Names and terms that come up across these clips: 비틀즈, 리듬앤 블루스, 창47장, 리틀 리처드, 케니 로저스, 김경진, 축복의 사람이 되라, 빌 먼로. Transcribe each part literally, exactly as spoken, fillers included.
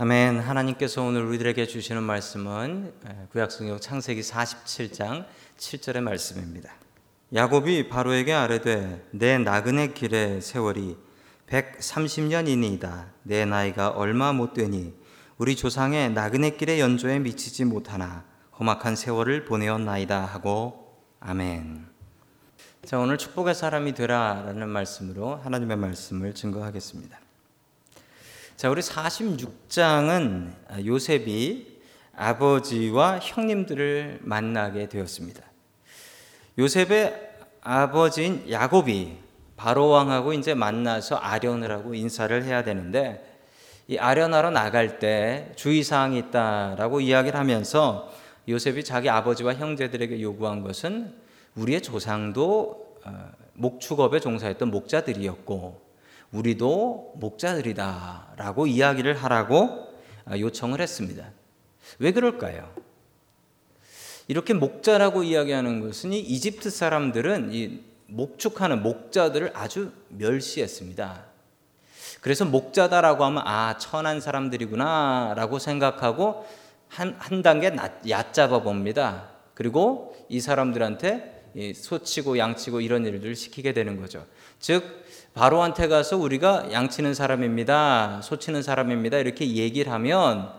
아멘. 하나님께서 오늘 우리들에게 주시는 말씀은 구약성경 창세기 사십칠 장 칠 절의 말씀입니다. 야곱이 바로에게 아뢰되 내 나그네 길의 세월이 백삼십 년이니이다. 내 나이가 얼마 못 되니 우리 조상의 나그네 길의 연조에 미치지 못하나 험악한 세월을 보내었나이다 하고. 아멘. 자, 오늘 축복의 사람이 되라 라는 말씀으로 하나님의 말씀을 증거하겠습니다. 자, 우리 사십육 장은 요셉이 아버지와 형님들을 만나게 되었습니다. 요셉의 아버지인 야곱이 바로왕하고 이제 만나서 아련을 하고 인사를 해야 되는데, 이 아련하러 나갈 때 주의사항이 있다라고 이야기를 하면서 요셉이 자기 아버지와 형제들에게 요구한 것은 우리의 조상도 목축업에 종사했던 목자들이었고 우리도 목자들이다라고 이야기를 하라고 요청을 했습니다. 왜 그럴까요? 이렇게 목자라고 이야기하는 것은 이 이집트 사람들은 이 목축하는 목자들을 아주 멸시했습니다. 그래서 목자다라고 하면 아, 천한 사람들이구나라고 생각하고 한, 한 단계 얕잡아 봅니다. 그리고 이 사람들한테 소치고 양치고 이런 일들을 시키게 되는 거죠. 즉 바로한테 가서 우리가 양치는 사람입니다, 소치는 사람입니다 이렇게 얘기를 하면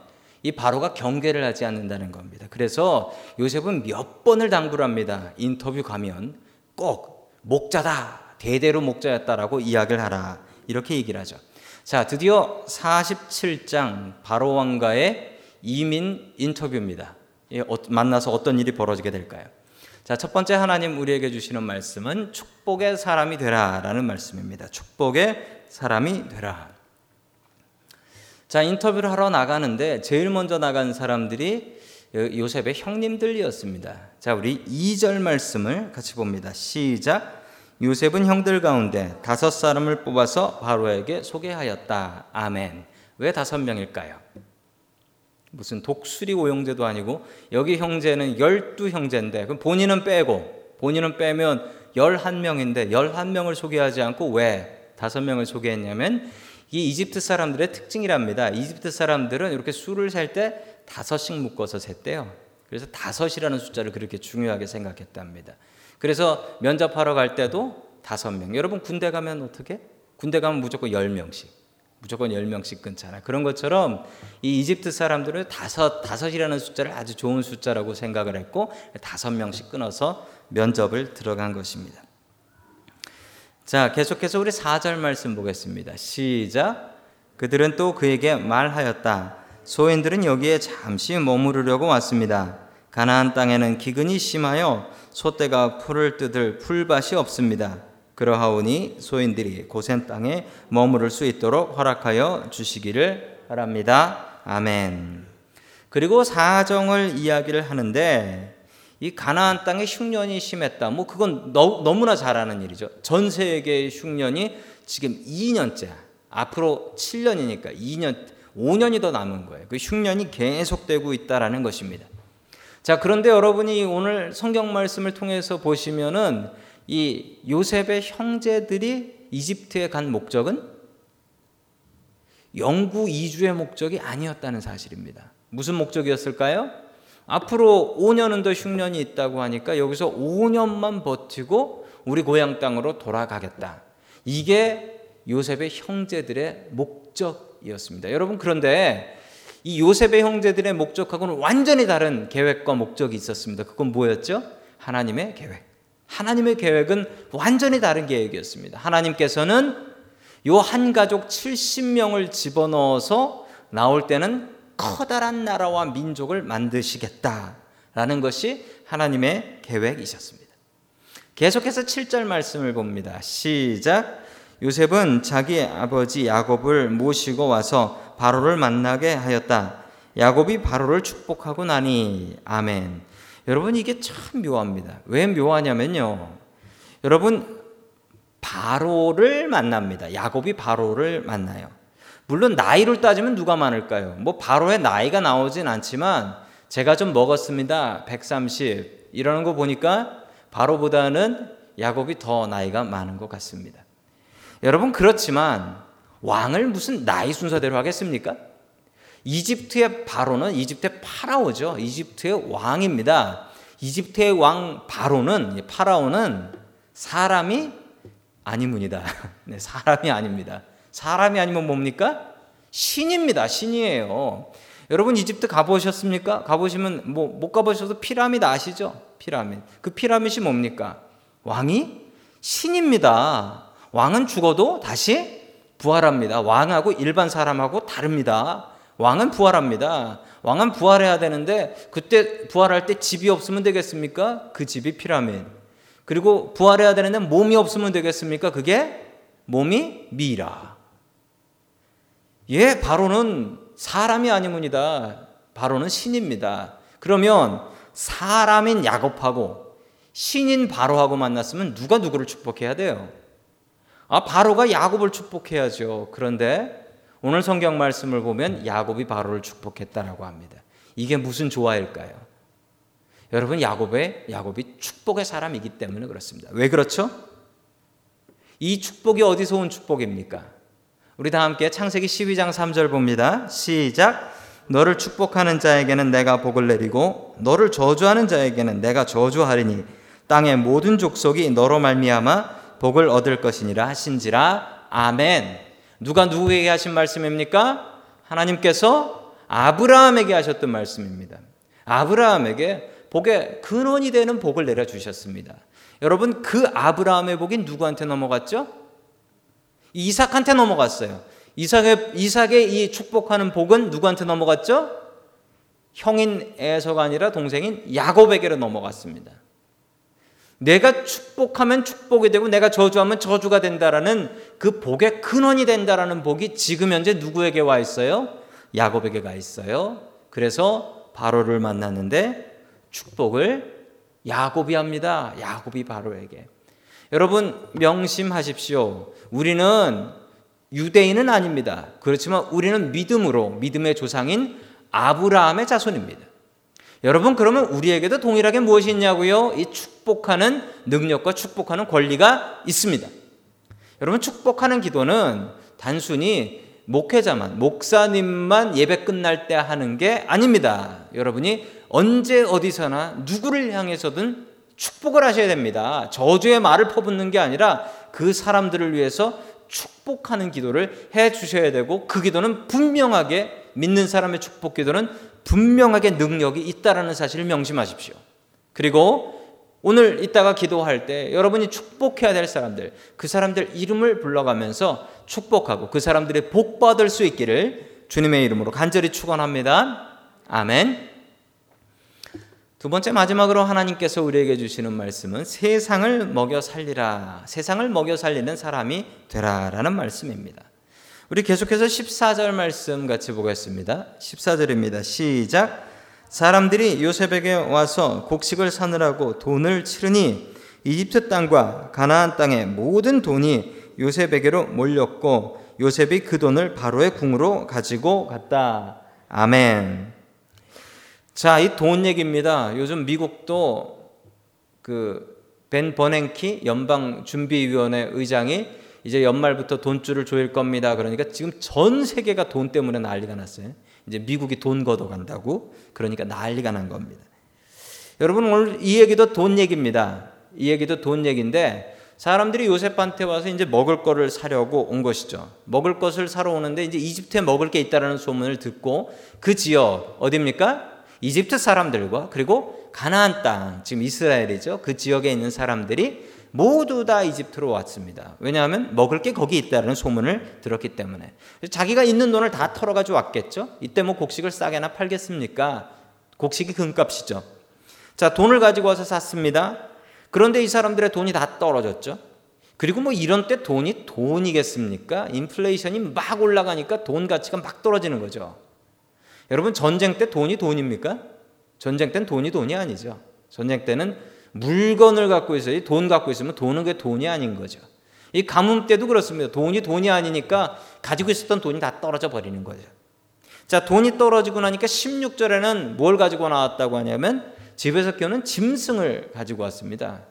이 바로가 경계를 하지 않는다는 겁니다. 그래서 요셉은 몇 번을 당부를 합니다. 인터뷰 가면 꼭 목자다, 대대로 목자였다라고 이야기를 하라 이렇게 얘기를 하죠. 자, 드디어 사십칠 장 바로왕과의 이민 인터뷰입니다. 만나서 어떤 일이 벌어지게 될까요? 자, 첫 번째 하나님 우리에게 주시는 말씀은 축복의 사람이 되라 라는 말씀입니다. 축복의 사람이 되라. 자, 인터뷰를 하러 나가는데 제일 먼저 나간 사람들이 요셉의 형님들이었습니다. 자, 우리 이 절 말씀을 같이 봅니다. 시작. 요셉은 형들 가운데 다섯 사람을 뽑아서 바로에게 소개하였다. 아멘. 왜 다섯 명일까요? 무슨 독수리 오형제도 아니고 여기 형제는 열두 형제인데 그럼 본인은 빼고 본인은 빼면 열한 명인데 열한 명을 소개하지 않고 왜 다섯 명을 소개했냐면 이 이집트 사람들의 특징이랍니다. 이집트 사람들은 이렇게 수를 셀 때 다섯씩 묶어서 셌대요. 그래서 다섯이라는 숫자를 그렇게 중요하게 생각했답니다. 그래서 면접하러 갈 때도 다섯 명. 여러분 군대 가면 어떻게? 군대 가면 무조건 열 명씩. 무조건 열 명씩 끊잖아. 그런 것처럼 이 이집트 사람들은 다섯, 다섯이라는 숫자를 아주 좋은 숫자라고 생각을 했고 다섯 명씩 끊어서 면접을 들어간 것입니다. 자, 계속해서 우리 사 절 말씀 보겠습니다. 시작. 그들은 또 그에게 말하였다. 소인들은 여기에 잠시 머무르려고 왔습니다. 가나안 땅에는 기근이 심하여 소떼가 풀을 뜯을 풀밭이 없습니다. 그러하오니 소인들이 고센 땅에 머무를 수 있도록 허락하여 주시기를 바랍니다. 아멘. 그리고 사정을 이야기를 하는데 이 가나안 땅에 흉년이 심했다. 뭐 그건 너, 너무나 잘하는 일이죠. 전 세계의 흉년이 지금 이 년째, 앞으로 칠 년이니까 이 년, 오 년이 더 남은 거예요. 그 흉년이 계속되고 있다라는 것입니다. 자, 그런데 여러분이 오늘 성경 말씀을 통해서 보시면은 이 요셉의 형제들이 이집트에 간 목적은 영구 이주의 목적이 아니었다는 사실입니다. 무슨 목적이었을까요? 앞으로 오 년은 더 흉년이 있다고 하니까 여기서 오 년만 버티고 우리 고향 땅으로 돌아가겠다. 이게 요셉의 형제들의 목적이었습니다. 여러분, 그런데 이 요셉의 형제들의 목적하고는 완전히 다른 계획과 목적이 있었습니다. 그건 뭐였죠? 하나님의 계획. 하나님의 계획은 완전히 다른 계획이었습니다. 하나님께서는 요 한 가족 칠십 명을 집어넣어서 나올 때는 커다란 나라와 민족을 만드시겠다라는 것이 하나님의 계획이셨습니다. 계속해서 칠 절 말씀을 봅니다. 시작. 요셉은 자기 아버지 야곱을 모시고 와서 바로를 만나게 하였다. 야곱이 바로를 축복하고 나니. 아멘. 여러분, 이게 참 묘합니다. 왜 묘하냐면요, 여러분 바로를 만납니다. 야곱이 바로를 만나요. 물론 나이로 따지면 누가 많을까요? 뭐 바로의 나이가 나오진 않지만 제가 좀 먹었습니다, 백삼십 이러는 거 보니까 바로보다는 야곱이 더 나이가 많은 것 같습니다. 여러분, 그렇지만 왕을 무슨 나이 순서대로 하겠습니까? 이집트의 바로는 이집트의 파라오죠. 이집트의 왕입니다. 이집트의 왕 바로는, 파라오는 사람이 아니문이다. 네, 사람이 아닙니다. 사람이 아니면 뭡니까? 신입니다. 신이에요. 여러분 이집트 가보셨습니까? 가보시면, 뭐 못 가보셔도 피라미드 아시죠? 피라미드. 그 피라미드 뭡니까? 왕이 신입니다. 왕은 죽어도 다시 부활합니다. 왕하고 일반 사람하고 다릅니다. 왕은 부활합니다. 왕은 부활해야 되는데 그때 부활할 때 집이 없으면 되겠습니까? 그 집이 피라미드. 그리고 부활해야 되는데 몸이 없으면 되겠습니까? 그게 몸이 미라. 예, 바로는 사람이 아니문이다. 바로는 신입니다. 그러면 사람인 야곱하고 신인 바로하고 만났으면 누가 누구를 축복해야 돼요? 아, 바로가 야곱을 축복해야죠. 그런데 오늘 성경 말씀을 보면 야곱이 바로를 축복했다라고 합니다. 이게 무슨 조화일까요? 여러분, 야곱의, 야곱이 축복의 사람이기 때문에 그렇습니다. 왜 그렇죠? 이 축복이 어디서 온 축복입니까? 우리 다 함께 창세기 십이 장 삼 절 봅니다. 시작. 너를 축복하는 자에게는 내가 복을 내리고 너를 저주하는 자에게는 내가 저주하리니 땅의 모든 족속이 너로 말미암아 복을 얻을 것이니라 하신지라. 아멘. 누가 누구에게 하신 말씀입니까? 하나님께서 아브라함에게 하셨던 말씀입니다. 아브라함에게 복의 근원이 되는 복을 내려주셨습니다. 여러분, 그 아브라함의 복이 누구한테 넘어갔죠? 이삭한테 넘어갔어요. 이삭의, 이삭의 이 축복하는 복은 누구한테 넘어갔죠? 형인 에서가 아니라 동생인 야곱에게로 넘어갔습니다. 내가 축복하면 축복이 되고 내가 저주하면 저주가 된다라는 그 복의 근원이 된다라는 복이 지금 현재 누구에게 와 있어요? 야곱에게 가 있어요. 그래서 바로를 만났는데 축복을 야곱이 합니다. 야곱이 바로에게. 여러분 명심하십시오. 우리는 유대인은 아닙니다. 그렇지만 우리는 믿음으로, 믿음의 조상인 아브라함의 자손입니다. 여러분, 그러면 우리에게도 동일하게 무엇이 있냐고요? 이 축복하는 능력과 축복하는 권리가 있습니다. 여러분, 축복하는 기도는 단순히 목회자만, 목사님만 예배 끝날 때 하는 게 아닙니다. 여러분이 언제 어디서나 누구를 향해서든 축복을 하셔야 됩니다. 저주의 말을 퍼붓는 게 아니라 그 사람들을 위해서 축복하는 기도를 해 주셔야 되고, 그 기도는 분명하게, 믿는 사람의 축복 기도는 분명하게 능력이 있다라는 사실을 명심하십시오. 그리고 오늘 이따가 기도할 때 여러분이 축복해야 될 사람들, 그 사람들 이름을 불러가면서 축복하고 그 사람들의 복 받을 수 있기를 주님의 이름으로 간절히 축원합니다. 아멘. 두 번째, 마지막으로 하나님께서 우리에게 주시는 말씀은 세상을 먹여 살리라, 세상을 먹여 살리는 사람이 되라라는 말씀입니다. 우리 계속해서 십사 절 말씀 같이 보겠습니다. 십사 절입니다. 시작. 사람들이 요셉에게 와서 곡식을 사느라고 돈을 치르니 이집트 땅과 가나안 땅의 모든 돈이 요셉에게로 몰렸고 요셉이 그 돈을 바로의 궁으로 가지고 갔다. 아멘. 자, 이 돈 얘기입니다. 요즘 미국도 그 벤 버냉키 연방준비위원회 의장이 이제 연말부터 돈줄을 조일 겁니다. 그러니까 지금 전 세계가 돈 때문에 난리가 났어요. 이제 미국이 돈 걷어간다고. 그러니까 난리가 난 겁니다. 여러분, 오늘 이 얘기도 돈 얘기입니다. 이 얘기도 돈 얘기인데 사람들이 요셉한테 와서 이제 먹을 거를 사려고 온 것이죠. 먹을 것을 사러 오는데 이제 이집트에 먹을 게 있다라는 소문을 듣고 그 지역 어디입니까? 이집트 사람들과 그리고 가나안 땅, 지금 이스라엘이죠. 그 지역에 있는 사람들이 모두 다 이집트로 왔습니다. 왜냐하면 먹을 게 거기 있다는 소문을 들었기 때문에. 자기가 있는 돈을 다 털어가지고 왔겠죠. 이때 뭐 곡식을 싸게나 팔겠습니까? 곡식이 금값이죠. 자, 돈을 가지고 와서 샀습니다. 그런데 이 사람들의 돈이 다 떨어졌죠. 그리고 뭐 이런 때 돈이 돈이겠습니까? 인플레이션이 막 올라가니까 돈 가치가 막 떨어지는 거죠. 여러분, 전쟁 때 돈이 돈입니까? 전쟁 때는 돈이 돈이 아니죠. 전쟁 때는 물건을 갖고 있어야지 돈 갖고 있으면 돈은 그게 돈이 아닌 거죠. 이 가뭄 때도 그렇습니다. 돈이 돈이 아니니까 가지고 있었던 돈이 다 떨어져 버리는 거죠. 자, 돈이 떨어지고 나니까 십육 절에는 뭘 가지고 나왔다고 하냐면 집에서 껴는 짐승을 가지고 왔습니다.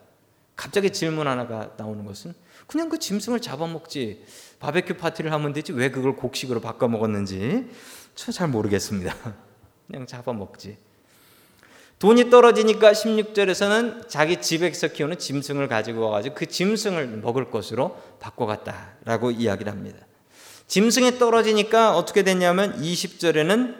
갑자기 질문 하나가 나오는 것은, 그냥 그 짐승을 잡아먹지 바베큐 파티를 하면 되지 왜 그걸 곡식으로 바꿔 먹었는지 저 잘 모르겠습니다. 그냥 잡아먹지. 돈이 떨어지니까 십육 절에서는 자기 집에서 키우는 짐승을 가지고 와가지고 그 짐승을 먹을 것으로 바꿔갔다라고 이야기를 합니다. 짐승이 떨어지니까 어떻게 됐냐면 이십 절에는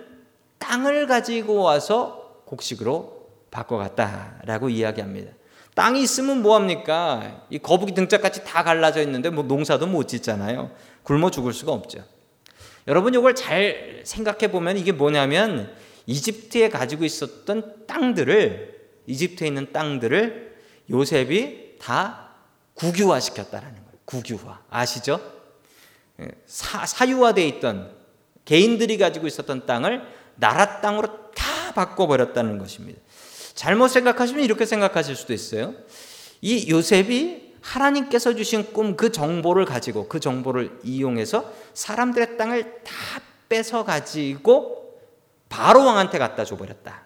땅을 가지고 와서 곡식으로 바꿔갔다라고 이야기합니다. 땅이 있으면 뭐합니까? 이 거북이 등짝같이 다 갈라져 있는데 뭐 농사도 못 짓잖아요. 굶어 죽을 수가 없죠. 여러분 이걸 잘 생각해 보면 이게 뭐냐면 이집트에 가지고 있었던 땅들을 이집트에 있는 땅들을 요셉이 다 국유화시켰다라는 거예요. 국유화. 아시죠? 사, 사유화되어 있던 개인들이 가지고 있었던 땅을 나라 땅으로 다 바꿔버렸다는 것입니다. 잘못 생각하시면 이렇게 생각하실 수도 있어요. 이 요셉이 하나님께서 주신 꿈 그 정보를 가지고 그 정보를 이용해서 사람들의 땅을 다 뺏어 가지고 바로 왕한테 갖다 줘버렸다.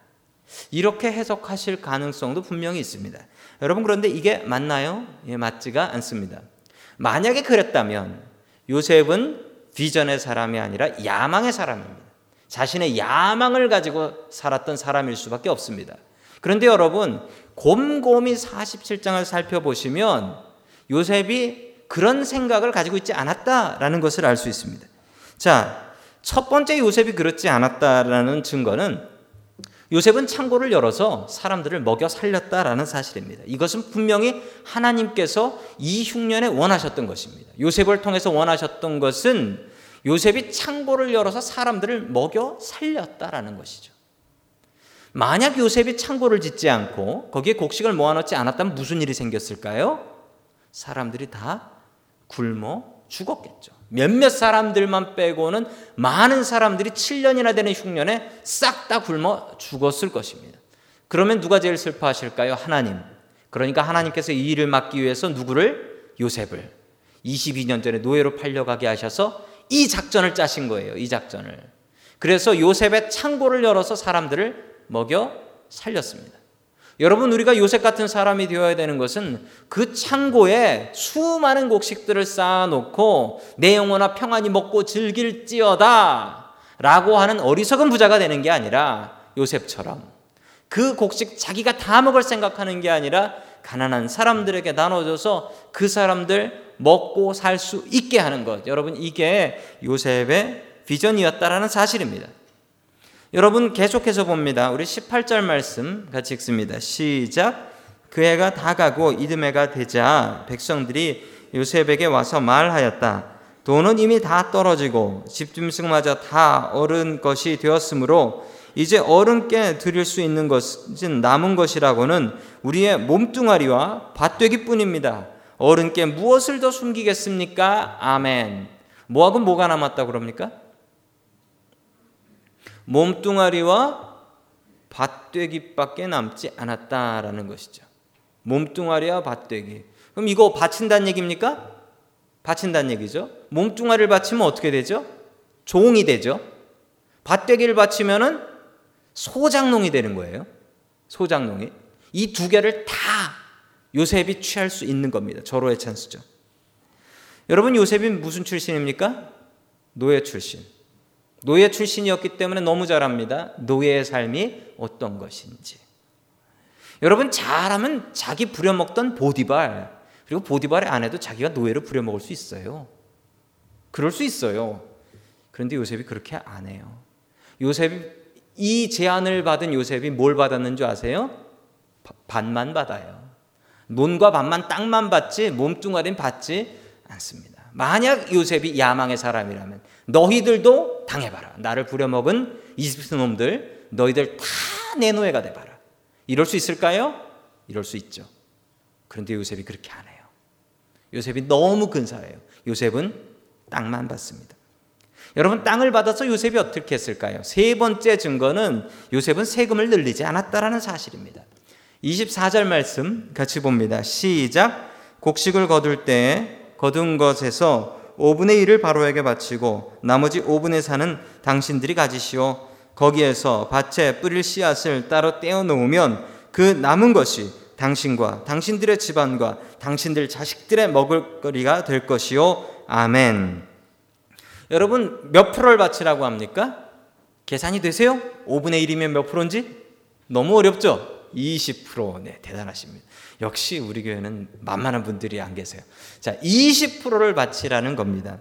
이렇게 해석하실 가능성도 분명히 있습니다. 여러분 그런데 이게 맞나요? 예, 맞지가 않습니다. 만약에 그랬다면 요셉은 비전의 사람이 아니라 야망의 사람입니다. 자신의 야망을 가지고 살았던 사람일 수밖에 없습니다. 그런데 여러분 곰곰이 사십칠 장을 살펴보시면 요셉이 그런 생각을 가지고 있지 않았다라는 것을 알 수 있습니다. 자, 첫 번째 요셉이 그렇지 않았다라는 증거는 요셉은 창고를 열어서 사람들을 먹여 살렸다라는 사실입니다. 이것은 분명히 하나님께서 이 흉년에 원하셨던 것입니다. 요셉을 통해서 원하셨던 것은 요셉이 창고를 열어서 사람들을 먹여 살렸다라는 것이죠. 만약 요셉이 창고를 짓지 않고 거기에 곡식을 모아놓지 않았다면 무슨 일이 생겼을까요? 사람들이 다 굶어 죽었겠죠. 몇몇 사람들만 빼고는 많은 사람들이 칠 년이나 되는 흉년에 싹 다 굶어 죽었을 것입니다. 그러면 누가 제일 슬퍼하실까요? 하나님. 그러니까 하나님께서 이 일을 막기 위해서 누구를? 요셉을. 이십이 년 전에 노예로 팔려가게 하셔서 이 작전을 짜신 거예요. 이 작전을. 그래서 요셉의 창고를 열어서 사람들을 먹여 살렸습니다. 여러분 우리가 요셉 같은 사람이 되어야 되는 것은 그 창고에 수많은 곡식들을 쌓아놓고 내 영혼아 평안히 먹고 즐길지어다 라고 하는 어리석은 부자가 되는 게 아니라 요셉처럼 그 곡식 자기가 다 먹을 생각하는 게 아니라 가난한 사람들에게 나눠줘서 그 사람들 먹고 살 수 있게 하는 것. 여러분 이게 요셉의 비전이었다라는 사실입니다. 여러분 계속해서 봅니다. 우리 십팔 절 말씀 같이 읽습니다. 시작. 그 해가 다 가고 이듬해가 되자 백성들이 요셉에게 와서 말하였다. 돈은 이미 다 떨어지고 집짐승마저 다 어른 것이 되었으므로 이제 어른께 드릴 수 있는 것은 남은 것이라고는 우리의 몸뚱아리와 밭되기뿐입니다. 어른께 무엇을 더 숨기겠습니까? 아멘. 뭐하고 뭐가 남았다고 그럽니까? 몸뚱아리와 밭되기밖에 남지 않았다라는 것이죠. 몸뚱아리와 밭되기. 그럼 이거 바친다는 얘기입니까? 바친다는 얘기죠. 몸뚱아리를 바치면 어떻게 되죠? 종이 되죠. 밭되기를 바치면은 소작농이 되는 거예요. 소작농이. 이 두 개를 다 요셉이 취할 수 있는 겁니다. 절호의 찬스죠. 여러분 요셉이 무슨 출신입니까? 노예 출신. 노예 출신이었기 때문에 너무 잘 압니다. 노예의 삶이 어떤 것인지. 여러분 잘하면 자기 부려먹던 보디발 그리고 보디발의 아내도 자기가 노예로 부려먹을 수 있어요. 그럴 수 있어요. 그런데 요셉이 그렇게 안 해요. 요셉이 이 제안을 받은 요셉이 뭘 받았는 줄 아세요? 밭만 받아요. 논과 밭만 땅만 받지 몸뚱아리는 받지 않습니다. 만약 요셉이 야망의 사람이라면 너희들도 당해봐라. 나를 부려먹은 이집트 놈들 너희들 다 내 노예가 돼봐라. 이럴 수 있을까요? 이럴 수 있죠. 그런데 요셉이 그렇게 안 해요. 요셉이 너무 근사해요. 요셉은 땅만 받습니다. 여러분 땅을 받아서 요셉이 어떻게 했을까요? 세 번째 증거는 요셉은 세금을 늘리지 않았다라는 사실입니다. 이십사 절 말씀 같이 봅니다. 시작. 곡식을 거둘 때에 거둔 것에서 오분의 일을 바로에게 바치고 나머지 오분의 사는 당신들이 가지시오. 거기에서 밭에 뿌릴 씨앗을 따로 떼어 놓으면 그 남은 것이 당신과 당신들의 집안과 당신들 자식들의 먹을거리가 될 것이오. 아멘. 여러분 몇 프로를 바치라고 합니까? 계산이 되세요? 오분의 일이면 몇 프로인지? 너무 어렵죠? 이십 퍼센트. 네, 대단하십니다. 역시 우리 교회는 만만한 분들이 안 계세요. 자, 이십 퍼센트를 바치라는 겁니다.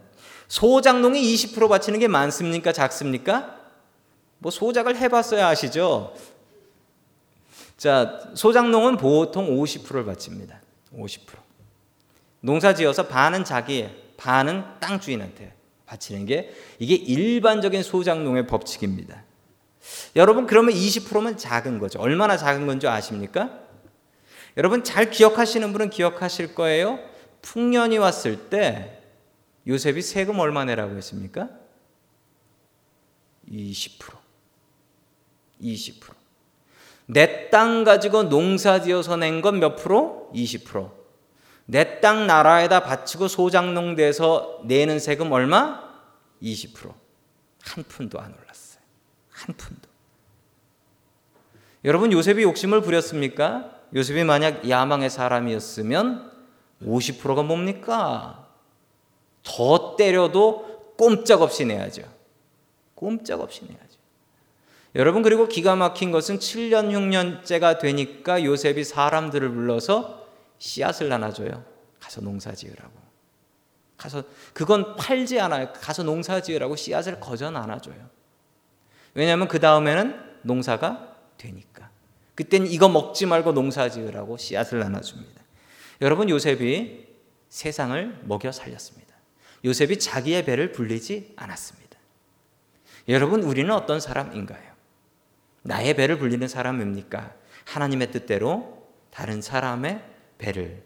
소작농이 이십 퍼센트 바치는 게 많습니까? 작습니까? 뭐 소작을 해봤어야 아시죠? 자, 소작농은 보통 오십 퍼센트를 바칩니다. 오십 퍼센트. 농사지어서 반은 자기에, 반은 땅 주인한테 바치는 게 이게 일반적인 소작농의 법칙입니다. 여러분, 그러면 이십 퍼센트면 작은 거죠. 얼마나 작은 건지 아십니까? 여러분 잘 기억하시는 분은 기억하실 거예요. 풍년이 왔을 때 요셉이 세금 얼마 내라고 했습니까? 이십 퍼센트. 이십 퍼센트. 내 땅 가지고 농사지어서 낸 건 몇 프로? 이십 퍼센트. 내 땅 나라에다 바치고 소작농 돼서 내는 세금 얼마? 이십 퍼센트. 한 푼도 안 올랐어요. 한 푼도. 여러분 요셉이 욕심을 부렸습니까? 요셉이 만약 야망의 사람이었으면 오십 퍼센트가 뭡니까? 더 때려도 꼼짝없이 내야죠. 꼼짝없이 내야죠. 여러분 그리고 기가 막힌 것은 칠 년 육 년째가 되니까 요셉이 사람들을 불러서 씨앗을 나눠줘요. 가서 농사지으라고. 가서 그건 팔지 않아요. 가서 농사지으라고 씨앗을 거저 나눠줘요. 왜냐하면 그 다음에는 농사가 되니까. 그땐 이거 먹지 말고 농사지으라고 씨앗을 나눠줍니다. 여러분 요셉이 세상을 먹여 살렸습니다. 요셉이 자기의 배를 불리지 않았습니다. 여러분 우리는 어떤 사람인가요? 나의 배를 불리는 사람입니까? 하나님의 뜻대로 다른 사람의 배를,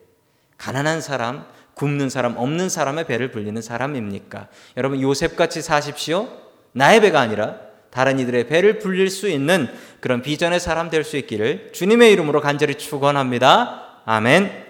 가난한 사람, 굶는 사람, 없는 사람의 배를 불리는 사람입니까? 여러분 요셉같이 사십시오. 나의 배가 아니라 다른 이들의 배를 불릴 수 있는 그런 비전의 사람 될 수 있기를 주님의 이름으로 간절히 축원합니다. 아멘.